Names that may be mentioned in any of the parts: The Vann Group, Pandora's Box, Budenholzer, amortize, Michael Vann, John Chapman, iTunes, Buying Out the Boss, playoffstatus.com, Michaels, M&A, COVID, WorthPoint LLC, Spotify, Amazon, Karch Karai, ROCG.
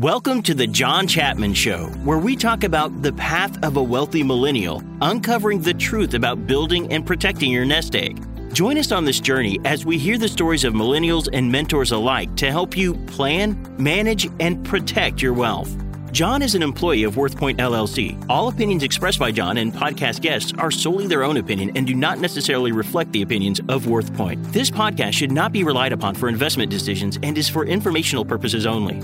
Welcome to The John Chapman Show, where we talk about the path of a wealthy millennial, uncovering the truth about building and protecting your nest egg. Join us on this journey as we hear the stories of millennials and mentors alike to help you plan, manage, and protect your wealth. John is an employee of WorthPoint LLC. All opinions expressed by John and podcast guests are solely their own opinion and do not necessarily reflect the opinions of WorthPoint. This podcast should not be relied upon for investment decisions and is for informational purposes only.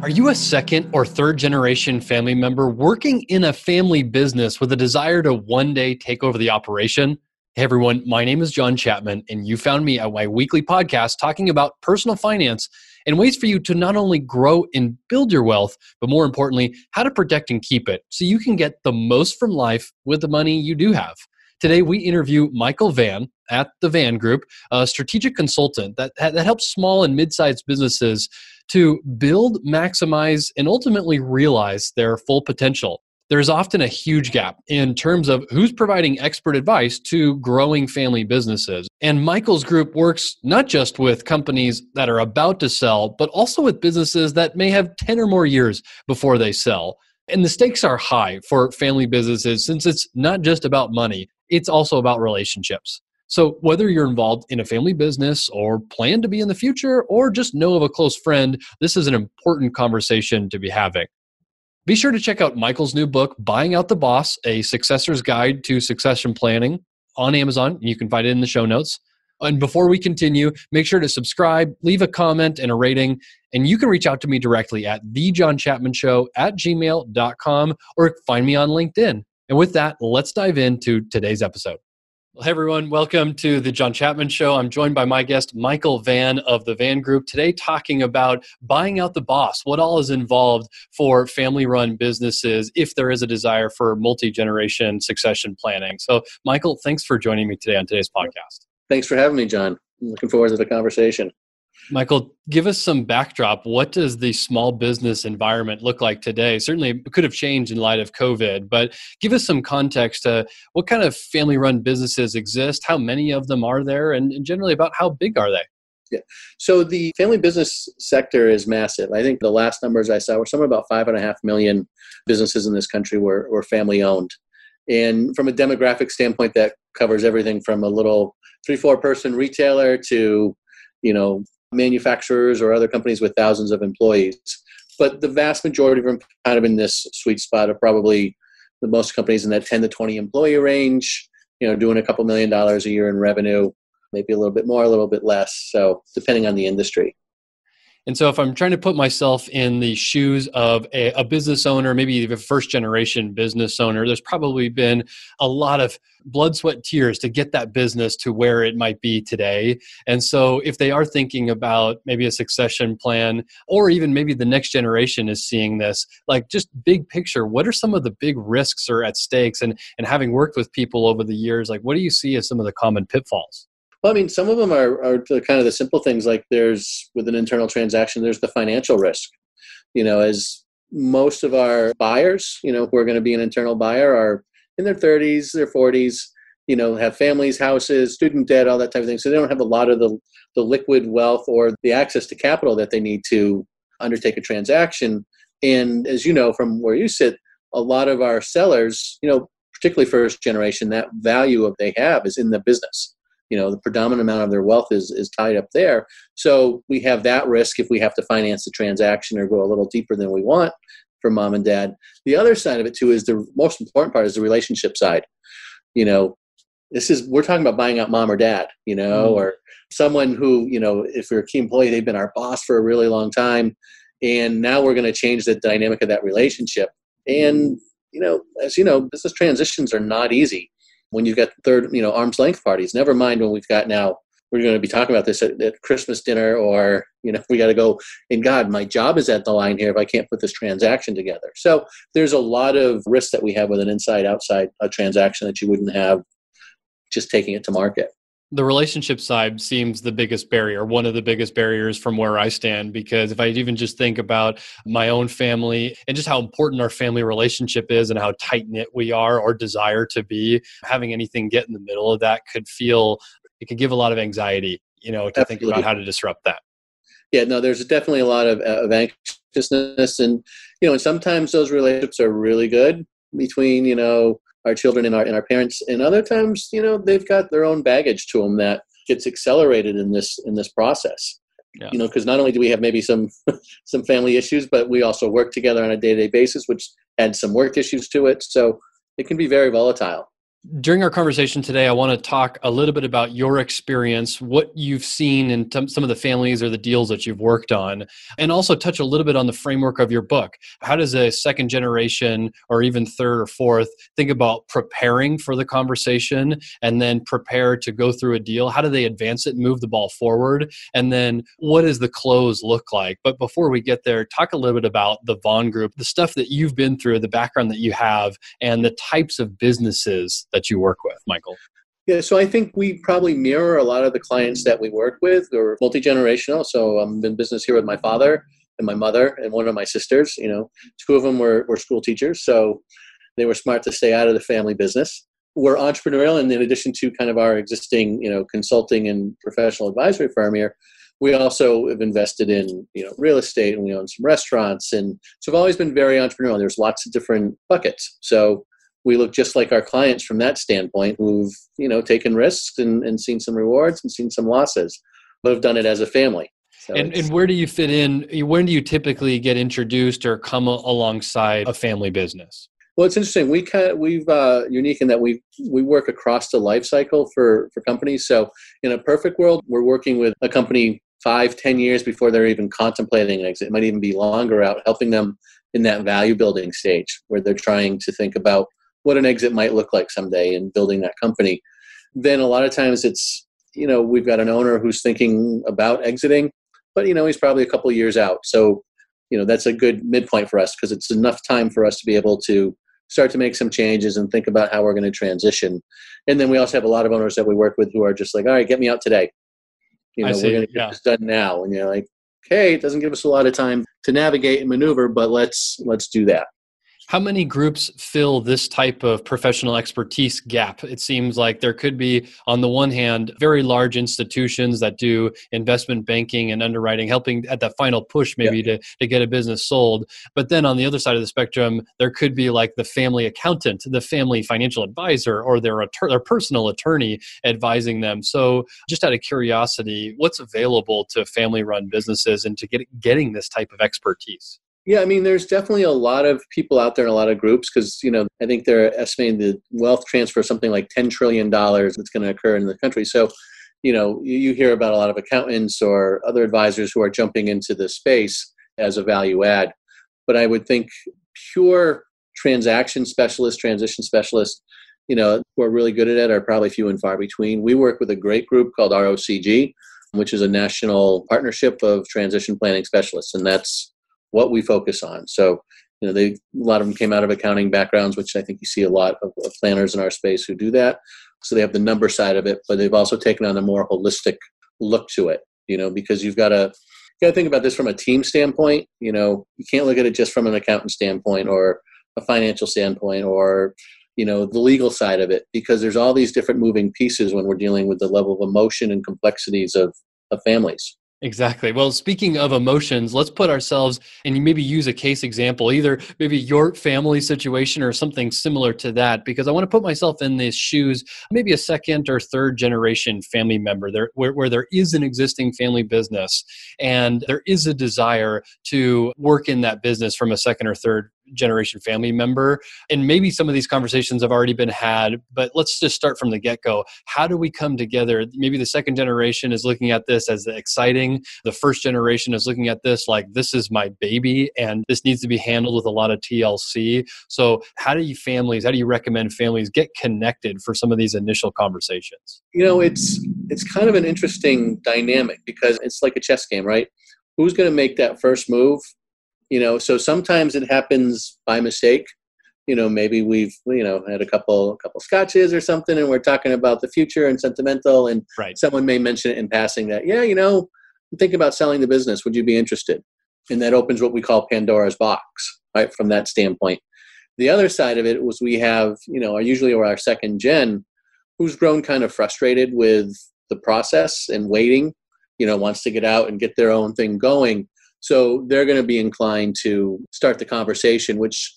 Are you a second or third generation family member working in a family business with a desire to one day take over the operation? Hey everyone, my name is John Chapman, and you found me at my weekly podcast talking about personal finance and ways for you to not only grow and build your wealth, but more importantly, how to protect and keep it so you can get the most from life with the money you do have. Today, we interview Michael Vann at The Vann Group, a strategic consultant that helps small and mid-sized businesses to build, maximize, and ultimately realize their full potential. There's often a huge gap in terms of who's providing expert advice to growing family businesses. And Michael's group works not just with companies that are about to sell, but also with businesses that may have 10 or more years before they sell. And the stakes are high for family businesses since it's not just about money, it's also about relationships. So whether you're involved in a family business or plan to be in the future or just know of a close friend, this is an important conversation to be having. Be sure to check out Michael's new book, Buying Out the Boss, A Successor's Guide to Succession Planning on Amazon. You can find it in the show notes. And before we continue, make sure to subscribe, leave a comment and a rating, and you can reach out to me directly at thejohnchapmanshow@gmail.com or find me on LinkedIn. And with that, let's dive into today's episode. Well, hey everyone, welcome to The John Chapman Show. I'm joined by my guest, Michael Vann of The Vann Group, today talking about buying out the boss, what all is involved for family-run businesses if there is a desire for multi-generation succession planning. So Michael, thanks for joining me today on today's podcast. Thanks for having me, John. I'm looking forward to the conversation. Michael, give us some backdrop. What does the small business environment look like today? Certainly it could have changed in light of COVID, but give us some context to what kind of family-run businesses exist, how many of them are there, and generally about how big are they? Yeah. So the family business sector is massive. I think the last numbers I saw were somewhere about 5.5 million businesses in this country were family-owned. And from a demographic standpoint, that covers everything from a little 3-4 person retailer to, manufacturers or other companies with thousands of employees. But the vast majority of them kind of in this sweet spot of probably the most companies in that 10 to 20 employee range, doing a couple $1 million a year in revenue, maybe a little bit more, a little bit less. So depending on the industry. And so if I'm trying to put myself in the shoes of a business owner, maybe a first generation business owner, there's probably been a lot of blood, sweat, tears to get that business to where it might be today. And so if they are thinking about maybe a succession plan, or even maybe the next generation is seeing this, like just big picture, what are some of the big risks or at stakes? And having worked with people over the years, like what do you see as some of the common pitfalls? Well, some of them are kind of the simple things, like there's, with an internal transaction, there's the financial risk. As most of our buyers, who are going to be an internal buyer are in their 30s, their 40s, have families, houses, student debt, all that type of thing. So they don't have a lot of the liquid wealth or the access to capital that they need to undertake a transaction. And as you know, from where you sit, a lot of our sellers, particularly first generation, that value of they have is in the business. The predominant amount of their wealth is tied up there. So we have that risk if we have to finance the transaction or go a little deeper than we want for mom and dad. The other side of it too is the most important part is the relationship side. We're talking about buying out mom or dad, or someone who, if you're a key employee, they've been our boss for a really long time. And now we're going to change the dynamic of that relationship. And, as you know, business transitions are not easy. When you've got third, arm's length parties, never mind when we've got now, we're going to be talking about this at Christmas dinner or, we got to go, and God, my job is at the line here if I can't put this transaction together. So there's a lot of risk that we have with an inside-outside transaction that you wouldn't have just taking it to market. The relationship side seems the biggest barrier, one of the biggest barriers from where I stand, because if I even just think about my own family and just how important our family relationship is and how tight-knit we are or desire to be, having anything get in the middle of that could give a lot of anxiety, to Absolutely. Think about how to disrupt that. yeah, no, there's definitely a lot of anxiousness. And, you know, and sometimes those relationships are really good between, you know, our children and our parents. And other times, you know, they've got their own baggage to them that gets accelerated in this process. Yeah. You know, because not only do we have maybe some family issues, but we also work together on a day-to-day basis, which adds some work issues to it. So it can be very volatile. During our conversation today, I want to talk a little bit about your experience, what you've seen in some of the families or the deals that you've worked on, and also touch a little bit on the framework of your book. How does a second generation or even third or fourth think about preparing for the conversation and then prepare to go through a deal? How do they advance it, move the ball forward? And then what does the close look like? But before we get there, talk a little bit about the Vann Group, the stuff that you've been through, the background that you have, and the types of businesses that you work with, Michael. Yeah, so I think we probably mirror a lot of the clients that we work with. We're multi-generational, so I'm in business here with my father and my mother and one of my sisters. You know, two of them were school teachers, so they were smart to stay out of the family business. We're entrepreneurial, and in addition to kind of our existing, you know, consulting and professional advisory firm here, we also have invested in, you know, real estate, and we own some restaurants, and so I've always been very entrepreneurial. There's lots of different buckets, so we look just like our clients from that standpoint, who've, you know, taken risks and seen some rewards and seen some losses, but have done it as a family. So and where do you fit in? When do you typically get introduced or come alongside a family business? Well, it's interesting. We've unique in that we work across the life cycle for companies. So in a perfect world, we're working with a company 5-10 years before they're even contemplating an exit. It might even be longer out, helping them in that value building stage where they're trying to think about what an exit might look like someday in building that company. Then a lot of times it's, you know, we've got an owner who's thinking about exiting, but, you know, he's probably a couple of years out. So, you know, that's a good midpoint for us because it's enough time for us to be able to start to make some changes and think about how we're going to transition. And then we also have a lot of owners that we work with who are just like, all right, get me out today. You know, we're going to get this done now. And you're like, okay, it doesn't give us a lot of time to navigate and maneuver, but let's do that. How many groups fill this type of professional expertise gap? It seems like there could be, on the one hand, very large institutions that do investment banking and underwriting, helping at that final push maybe to get a business sold. But then on the other side of the spectrum, there could be like the family accountant, the family financial advisor, or their personal attorney advising them. So just out of curiosity, what's available to family-run businesses and to getting this type of expertise? Yeah, I mean, there's definitely a lot of people out there in a lot of groups because, you know, I think they're estimating the wealth transfer something like $10 trillion that's going to occur in the country. So, you know, you hear about a lot of accountants or other advisors who are jumping into this space as a value add. But I would think pure transition specialists, you know, who are really good at it are probably few and far between. We work with a great group called ROCG, which is a national partnership of transition planning specialists. And that's what we focus on. So, you know, a lot of them came out of accounting backgrounds, which I think you see a lot of planners in our space who do that. So they have the number side of it, but they've also taken on a more holistic look to it, you know, because you've got to think about this from a team standpoint. You know, you can't look at it just from an accountant standpoint or a financial standpoint or, you know, the legal side of it, because there's all these different moving pieces when we're dealing with the level of emotion and complexities of families. Exactly. Well, speaking of emotions, let's put ourselves and maybe use a case example, either maybe your family situation or something similar to that, because I want to put myself in these shoes, maybe a second or third generation family member where there is an existing family business and there is a desire to work in that business from a second or third generation family member. And maybe some of these conversations have already been had, but let's just start from the get-go. How do we come together? Maybe the second generation is looking at this as exciting. The first generation is looking at this like, this is my baby and this needs to be handled with a lot of TLC. So how do you recommend families get connected for some of these initial conversations? You know, it's kind of an interesting dynamic because it's like a chess game, right? Who's going to make that first move? You know, so sometimes it happens by mistake. You know, maybe we've, you know, had a couple scotches or something and we're talking about the future and sentimental and someone may mention it in passing that, yeah, you know, I'm thinking about selling the business. Would you be interested? And that opens what we call Pandora's box, right? From that standpoint. The other side of it was we have, you know, usually our second gen who's grown kind of frustrated with the process and waiting wants to get out and get their own thing going. So they're going to be inclined to start the conversation, which,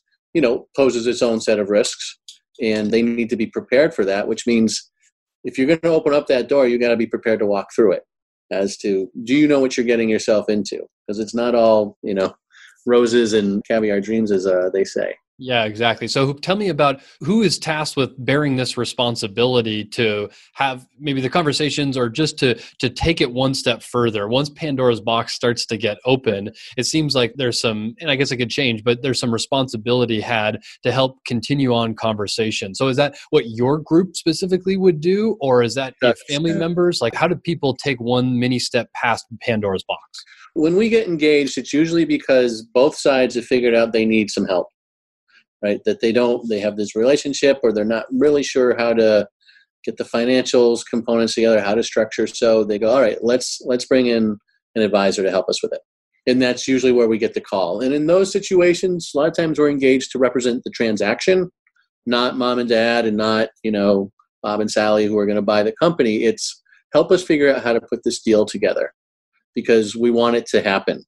poses its own set of risks. And they need to be prepared for that, which means if you're going to open up that door, you got to be prepared to walk through it as to, do you know what you're getting yourself into? Because it's not all, roses and caviar dreams, as they say. Yeah, exactly. So tell me about who is tasked with bearing this responsibility to have maybe the conversations, or just to take it one step further. Once Pandora's box starts to get open, it seems like there's some, and I guess it could change, but there's some responsibility had to help continue on conversation. So is that what your group specifically would do? Or is that family members? Like, how do people take one mini step past Pandora's box? When we get engaged, it's usually because both sides have figured out they need some help. Right? That they have this relationship, or they're not really sure how to get the financials components together, how to structure. So they go, all right, let's bring in an advisor to help us with it. And that's usually where we get the call. And in those situations, a lot of times we're engaged to represent the transaction, not mom and dad, and not, Bob and Sally who are going to buy the company. It's help us figure out how to put this deal together because we want it to happen.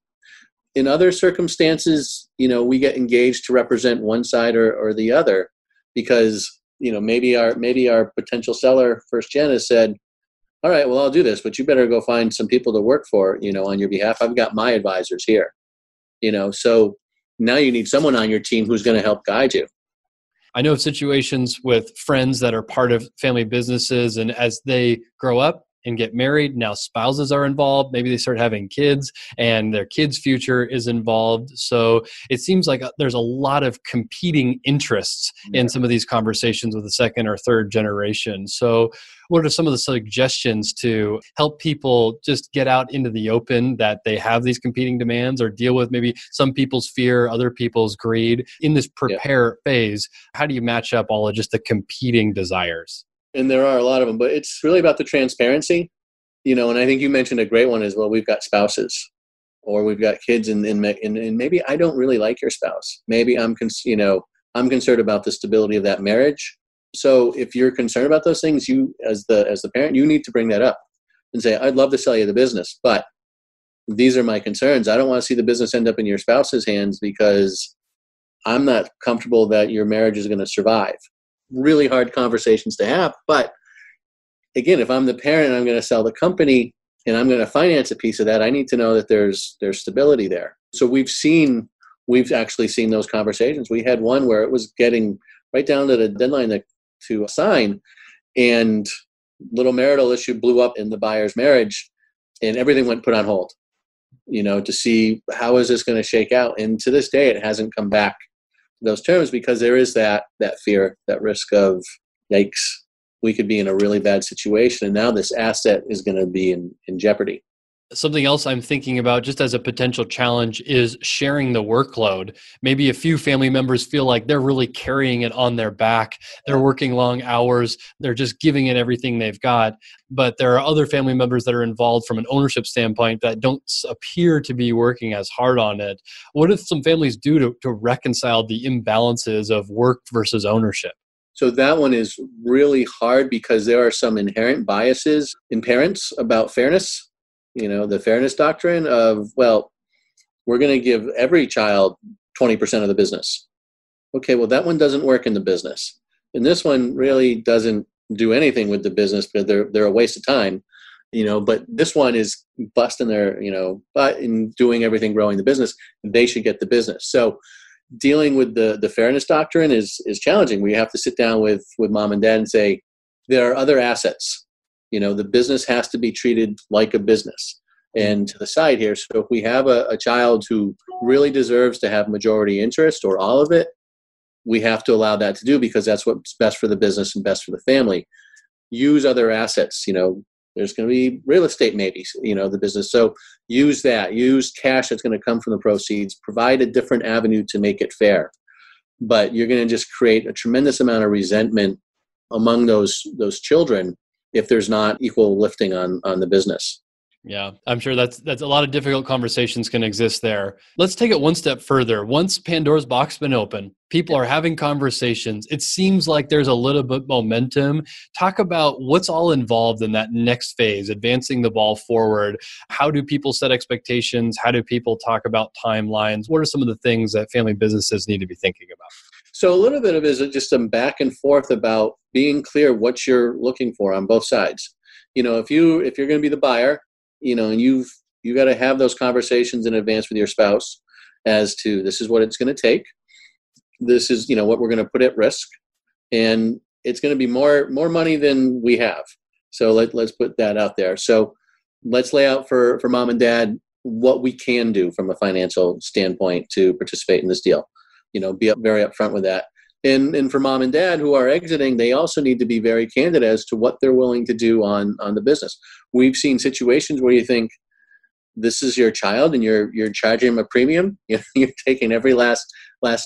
In other circumstances, we get engaged to represent one side or the other because, maybe our potential seller, first gen, has said, all right, well, I'll do this, but you better go find some people to work for, on your behalf. I've got my advisors here, so now you need someone on your team who's going to help guide you. I know of situations with friends that are part of family businesses, and as they grow up and get married, now spouses are involved, maybe they start having kids, and their kids' future is involved. So it seems like there's a lot of competing interests in some of these conversations with the second or third generation. So what are some of the suggestions to help people just get out into the open that they have these competing demands, or deal with maybe some people's fear, other people's greed? In this prepare phase, how do you match up all of just the competing desires? And there are a lot of them, but it's really about the transparency, and I think you mentioned a great one as well. We've got spouses, or we've got kids, and maybe I don't really like your spouse. Maybe I'm concerned about the stability of that marriage. So if you're concerned about those things, you, as the parent, you need to bring that up and say, I'd love to sell you the business, but these are my concerns. I don't want to see the business end up in your spouse's hands because I'm not comfortable that your marriage is going to survive. Really hard conversations to have. But again, if I'm the parent and I'm going to sell the company and I'm going to finance a piece of that, I need to know that there's stability there. So we've actually seen those conversations. We had one where it was getting right down to the deadline to sign, and little marital issue blew up in the buyer's marriage, and everything went put on hold, to see how is this going to shake out. And to this day, it hasn't come back those terms because there is that fear, that risk of, yikes, we could be in a really bad situation, and now this asset is going to be in jeopardy. Something else I'm thinking about just as a potential challenge is sharing the workload. Maybe a few family members feel like they're really carrying it on their back. They're working long hours. They're just giving it everything they've got. But there are other family members that are involved from an ownership standpoint that don't appear to be working as hard on it. What do some families do to reconcile the imbalances of work versus ownership? So that one is really hard because there are some inherent biases in parents about fairness. The fairness doctrine of, well, we're going to give every child 20% of the business. Okay, well, that one doesn't work in the business. And this one really doesn't do anything with the business because they're a waste of time, but this one is busting their, butt and doing everything, growing the business. They should get the business. So dealing with the fairness doctrine is challenging. We have to sit down with mom and dad and say, there are other assets. The business has to be treated like a business. And to the side here, so if we have a child who really deserves to have majority interest or all of it, we have to allow that to do because that's what's best for the business and best for the family. Use other assets. There's going to be real estate maybe, the business. So use that. Use cash that's going to come from the proceeds. Provide a different avenue to make it fair. But you're going to just create a tremendous amount of resentment among those children if there's not equal lifting on the business. Yeah, I'm sure that's a lot of difficult conversations can exist there. Let's take it one step further. Once Pandora's box been open, people are having conversations. It seems like there's a little bit momentum. Talk about what's all involved in that next phase, advancing the ball forward. How do people set expectations? How do people talk about timelines? What are some of the things that family businesses need to be thinking about? So a little bit of it is just some back and forth about being clear what you're looking for on both sides. You know, if you're going to be the buyer, you know, and you got to have those conversations in advance with your spouse as to this is what it's going to take. This is, you know, what we're going to put at risk, and it's going to be more money than we have. So let's put that out there. So let's lay out for mom and dad what we can do from a financial standpoint to participate in this deal. You know, be very upfront with that. And for mom and dad who are exiting, they also need to be very candid as to what they're willing to do on the business. We've seen situations where you think this is your child and you're charging him a premium. You're taking every last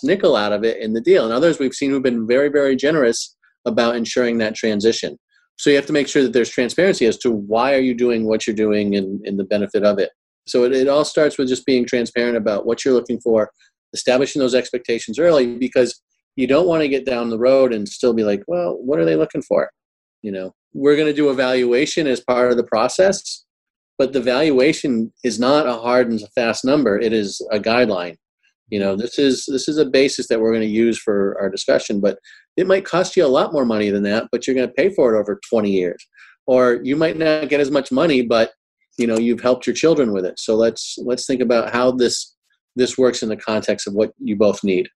nickel out of it in the deal. And others we've seen who've been very, very generous about ensuring that transition. So you have to make sure that there's transparency as to why are you doing what you're doing and the benefit of it. So it all starts with just being transparent about what you're looking for, establishing those expectations early, because you don't want to get down the road and still be like, well, what are they looking for? You know, we're going to do a valuation as part of the process, but the valuation is not a hard and fast number. It is a guideline. You know, this is a basis that we're going to use for our discussion, but it might cost you a lot more money than that, but you're going to pay for it over 20 years, or you might not get as much money, but you know, you've helped your children with it. So let's think about how this works in the context of what you both need.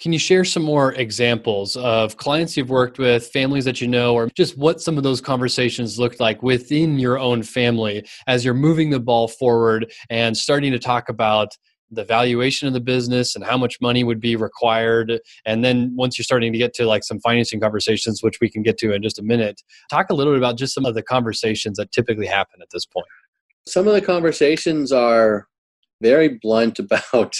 Can you share some more examples of clients you've worked with, families that you know, or just what some of those conversations looked like within your own family as you're moving the ball forward and starting to talk about the valuation of the business and how much money would be required? And then once you're starting to get to like some financing conversations, which we can get to in just a minute, talk a little bit about just some of the conversations that typically happen at this point. Some of the conversations are very blunt about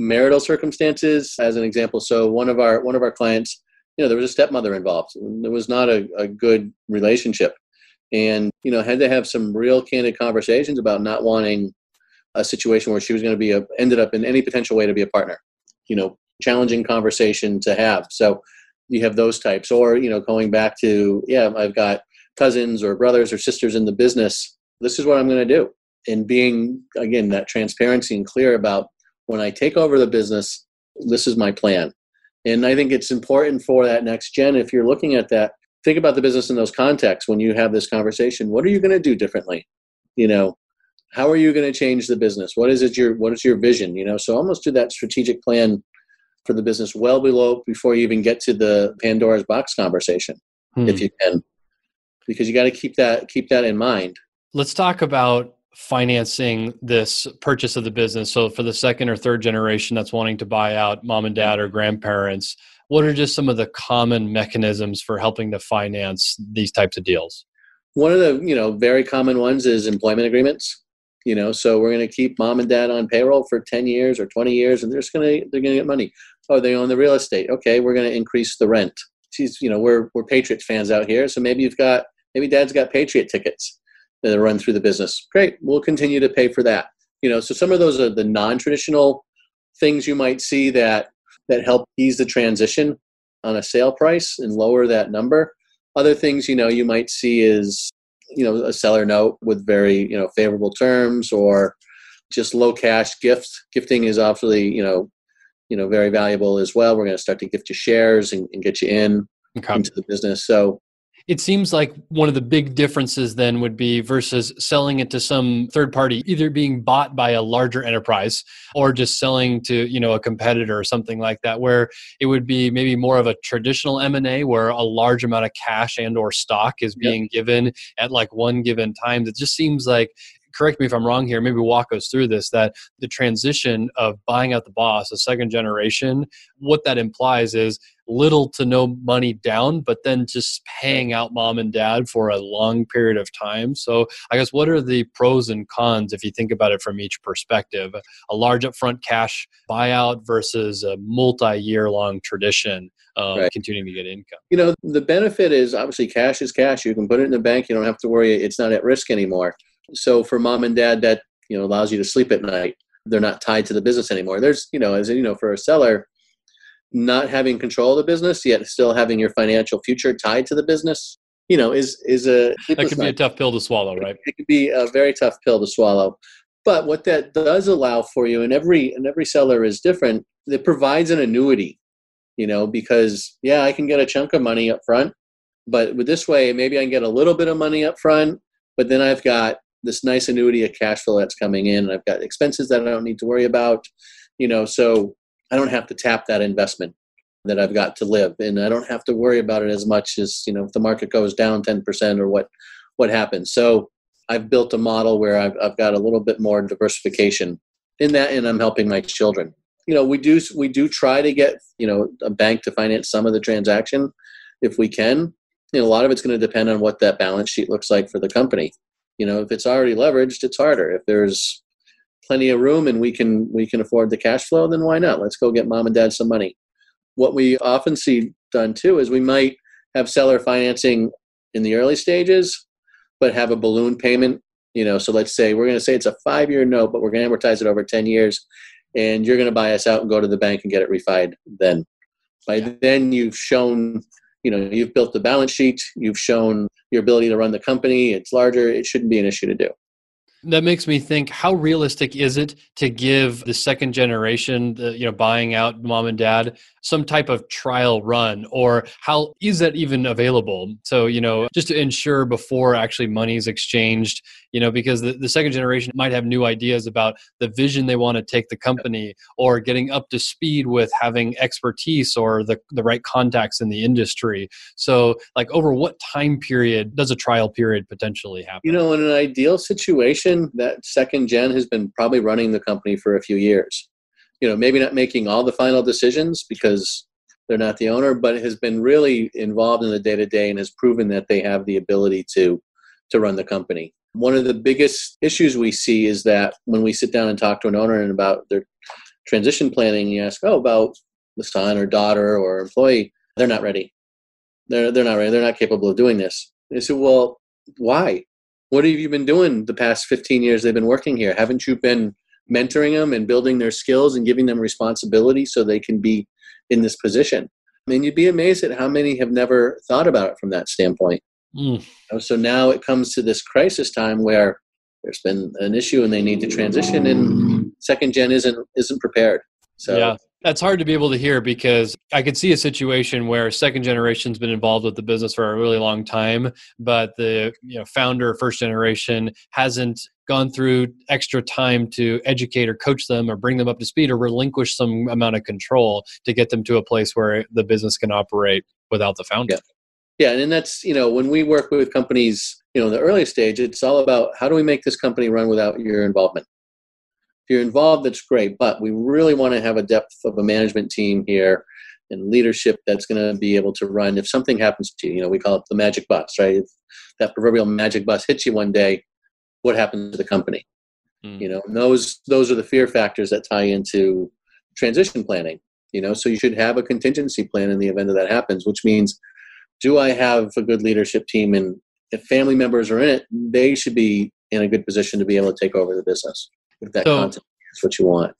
marital circumstances, as an example. So one of our clients, you know, there was a stepmother involved. There was not a good relationship, and you know, had to have some real candid conversations about not wanting a situation where she was going to be ended up in any potential way to be a partner. You know, challenging conversation to have. So you have those types, or you know, going back to I've got cousins or brothers or sisters in the business. This is what I'm going to do, and being again that transparency and clear about, when I take over the business, this is my plan. And I think it's important for that next gen, if you're looking at that, think about the business in those contexts when you have this conversation. What are you going to do differently? You know, how are you going to change the business? What is your vision? You know, so almost do that strategic plan for the business before you even get to the Pandora's box conversation, if you can, because you got to keep that in mind. Let's talk about financing this purchase of the business. So for the second or third generation that's wanting to buy out, mom and dad or grandparents, what are just some of the common mechanisms for helping to finance these types of deals? One of the, you know, very common ones is employment agreements. You know, so we're going to keep mom and dad on payroll for 10 years or 20 years, and they're going to get money. Oh, they own the real estate. Okay, we're going to increase the rent. Geez, you know, we're Patriots fans out here, so maybe dad's got Patriot tickets that run through the business. Great. We'll continue to pay for that. You know, so some of those are the non-traditional things you might see that help ease the transition on a sale price and lower that number. Other things, you know, you might see is, you know, a seller note with very, you know, favorable terms, or just low cash gifts. Gifting is obviously, you know, very valuable as well. We're going to start to gift you shares and get you into the business. So it seems like one of the big differences then would be versus selling it to some third party, either being bought by a larger enterprise or just selling to, you know, a competitor or something like that, where it would be maybe more of a traditional M&A where a large amount of cash and or stock is being given at like one given time. That just seems like, correct me if I'm wrong here, maybe walk us through this, that the transition of buying out the boss, the second generation, what that implies is little to no money down, but then just paying out mom and dad for a long period of time. So I guess what are the pros and cons if you think about it from each perspective? A large upfront cash buyout versus a multi-year long tradition of continuing to get income. You know, the benefit is obviously cash is cash. You can put it in the bank. You don't have to worry. It's not at risk anymore. So for mom and dad, that, you know, allows you to sleep at night. They're not tied to the business anymore. There's, you know, as you know, for a seller, not having control of the business yet still having your financial future tied to the business, you know, is a, that could be a tough pill to swallow, right? It could be a very tough pill to swallow. But what that does allow for you, and every seller is different, it provides an annuity, you know, because yeah, I can get a chunk of money up front, but with this way, maybe I can get a little bit of money up front, but then I've got this nice annuity of cash flow that's coming in, and I've got expenses that I don't need to worry about, you know, so I don't have to tap that investment that I've got to live, and I don't have to worry about it as much as, you know, if the market goes down 10% or what happens. So I've built a model where I've got a little bit more diversification in that, and I'm helping my children. You know, we do try to get, you know, a bank to finance some of the transaction if we can. You know, a lot of it's going to depend on what that balance sheet looks like for the company. You know, if it's already leveraged, it's harder. If there's plenty of room and we can afford the cash flow, then why not? Let's go get mom and dad some money. What we often see done too is we might have seller financing in the early stages, but have a balloon payment, you know, so let's say we're going to say it's a 5-year note, but we're going to amortize it over 10 years and you're going to buy us out and go to the bank and get it refied then. By then you've shown, you know, you've built the balance sheet, you've shown your ability to run the company, it's larger, it shouldn't be an issue to do. That makes me think, how realistic is it to give the second generation, you know, buying out mom and dad, some type of trial run, or how is that even available? So, you know, just to ensure before actually money is exchanged, you know, because the second generation might have new ideas about the vision they want to take the company, or getting up to speed with having expertise or the right contacts in the industry. So like, over what time period does a trial period potentially happen? You know, in an ideal situation, that second gen has been probably running the company for a few years. You know, maybe not making all the final decisions because they're not the owner, but has been really involved in the day-to-day and has proven that they have the ability to run the company. One of the biggest issues we see is that when we sit down and talk to an owner and about their transition planning, you ask, oh, about the son or daughter or employee, they're not ready. They're not ready. They're not capable of doing this. They say, well, why? What have you been doing the past 15 years they've been working here? Haven't you been mentoring them and building their skills and giving them responsibility so they can be in this position? I mean, you'd be amazed at how many have never thought about it from that standpoint. Mm. So now it comes to this crisis time where there's been an issue and they need to transition, and second gen isn't prepared. So yeah. That's hard to be able to hear, because I could see a situation where second generation's been involved with the business for a really long time, but the, you know, founder, first generation, hasn't gone through extra time to educate or coach them or bring them up to speed or relinquish some amount of control to get them to a place where the business can operate without the founder. Yeah, and that's, you know, when we work with companies, you know, in the early stage, it's all about how do we make this company run without your involvement? If you're involved, that's great, but we really want to have a depth of a management team here and leadership that's going to be able to run. If something happens to you, you know, we call it the magic bus, right? If that proverbial magic bus hits you one day, what happens to the company? Mm. You know, and those are the fear factors that tie into transition planning, you know, so you should have a contingency plan in the event that that happens, which means, do I have a good leadership team? And if family members are in it, they should be in a good position to be able to take over the business. If that content is what you want.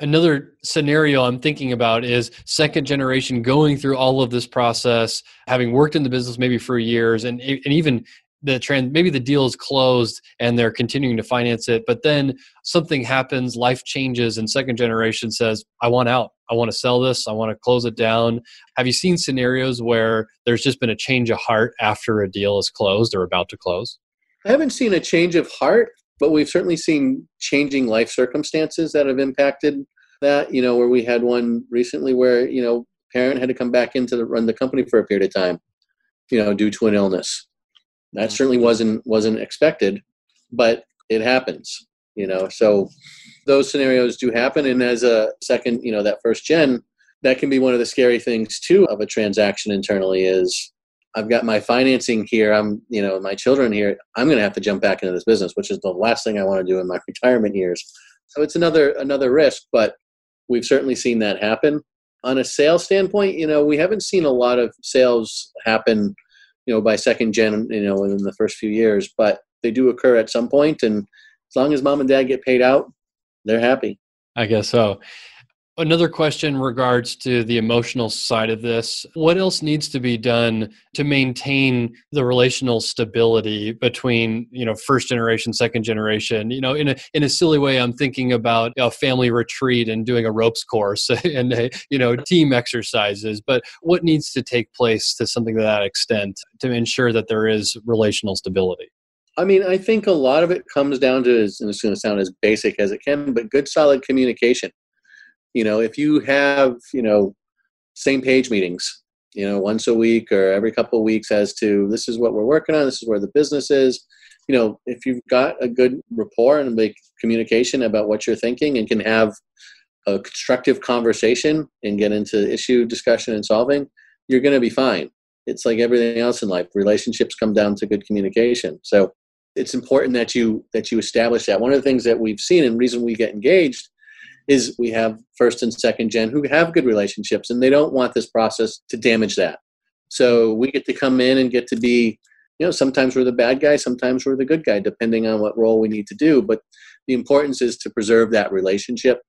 Another scenario I'm thinking about is second generation going through all of this process, having worked in the business maybe for years, and even the trend, maybe the deal is closed and they're continuing to finance it, but then something happens, life changes, and second generation says, I want out. I want to sell this. I want to close it down. Have you seen scenarios where there's just been a change of heart after a deal is closed or about to close? I haven't seen a change of heart, but we've certainly seen changing life circumstances that have impacted that, you know, where we had one recently where, you know, parent had to come back in to run the company for a period of time, you know, due to an illness. That certainly wasn't expected, but it happens, you know. So those scenarios do happen. And as a second, you know, that first gen, that can be one of the scary things too of a transaction internally is, I've got my financing here. I'm, you know, my children here. I'm going to have to jump back into this business, which is the last thing I want to do in my retirement years. So it's another risk, but we've certainly seen that happen. On a sales standpoint, you know, we haven't seen a lot of sales happen, you know, by second gen, you know, within the first few years, but they do occur at some point, and as long as mom and dad get paid out, they're happy. I guess so. Another question in regards to the emotional side of this, what else needs to be done to maintain the relational stability between, you know, first generation, second generation? You know, in a silly way, I'm thinking about a family retreat and doing a ropes course and, you know, team exercises, but what needs to take place to something to that extent to ensure that there is relational stability? I mean, I think a lot of it comes down to, and it's going to sound as basic as it can, but good, solid communication. You know, if you have, you know, same page meetings, you know, once a week or every couple of weeks as to this is what we're working on, this is where the business is. You know, if you've got a good rapport and big communication about what you're thinking and can have a constructive conversation and get into issue discussion and solving, you're going to be fine. It's like everything else in life. Relationships come down to good communication. So it's important that you establish that. One of the things that we've seen and reason we get engaged is we have first and second gen who have good relationships, and they don't want this process to damage that. So we get to come in and get to be, you know, sometimes we're the bad guy, sometimes we're the good guy, depending on what role we need to do. But the importance is to preserve that relationship.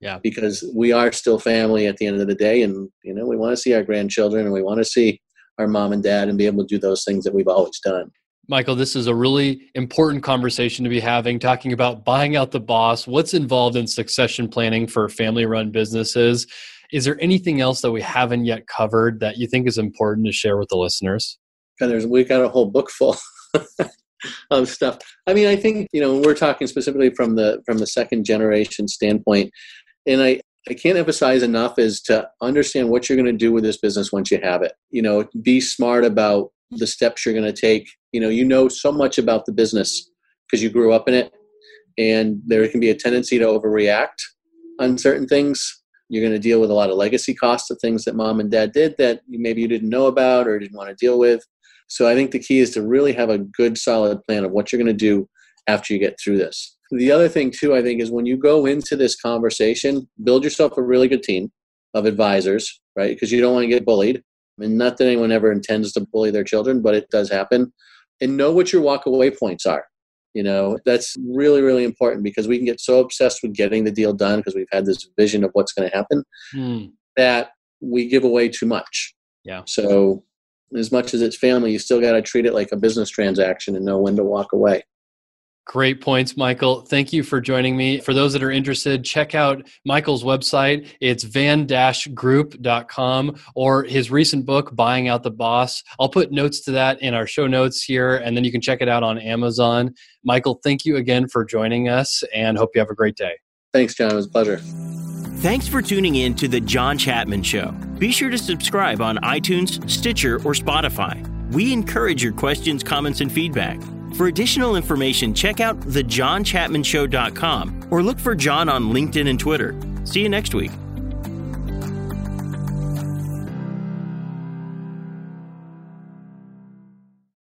Yeah. Because we are still family at the end of the day. And, you know, we want to see our grandchildren and we want to see our mom and dad and be able to do those things that we've always done. Michael, this is a really important conversation to be having, talking about buying out the boss, what's involved in succession planning for family-run businesses. Is there anything else that we haven't yet covered that you think is important to share with the listeners? And we've got a whole book full of stuff. I mean, I think, you know, when we're talking specifically from the second generation standpoint, and I can't emphasize enough is to understand what you're going to do with this business once you have it. You know, be smart about the steps you're going to take. You know so much about the business because you grew up in it, and there can be a tendency to overreact on certain things. You're going to deal with a lot of legacy costs of things that mom and dad did that maybe you didn't know about or didn't want to deal with. So I think the key is to really have a good, solid plan of what you're going to do after you get through this. The other thing too, I think, is when you go into this conversation, build yourself a really good team of advisors, right? Because you don't want to get bullied. I mean, not that anyone ever intends to bully their children, but it does happen. And know what your walkaway points are. You know, that's really, really important because we can get so obsessed with getting the deal done because we've had this vision of what's going to happen that we give away too much. Yeah. So as much as it's family, you still got to treat it like a business transaction and know when to walk away. Great points, Michael. Thank you for joining me. For those that are interested, check out Michael's website. It's vann-group.com, or his recent book, Buying Out the Boss. I'll put notes to that in our show notes here, and then you can check it out on Amazon. Michael, thank you again for joining us, and hope you have a great day. Thanks, John. It was a pleasure. Thanks for tuning in to The John Chapman Show. Be sure to subscribe on iTunes, Stitcher, or Spotify. We encourage your questions, comments, and feedback. For additional information, check out thejohnchapmanshow.com or look for John on LinkedIn and Twitter. See you next week.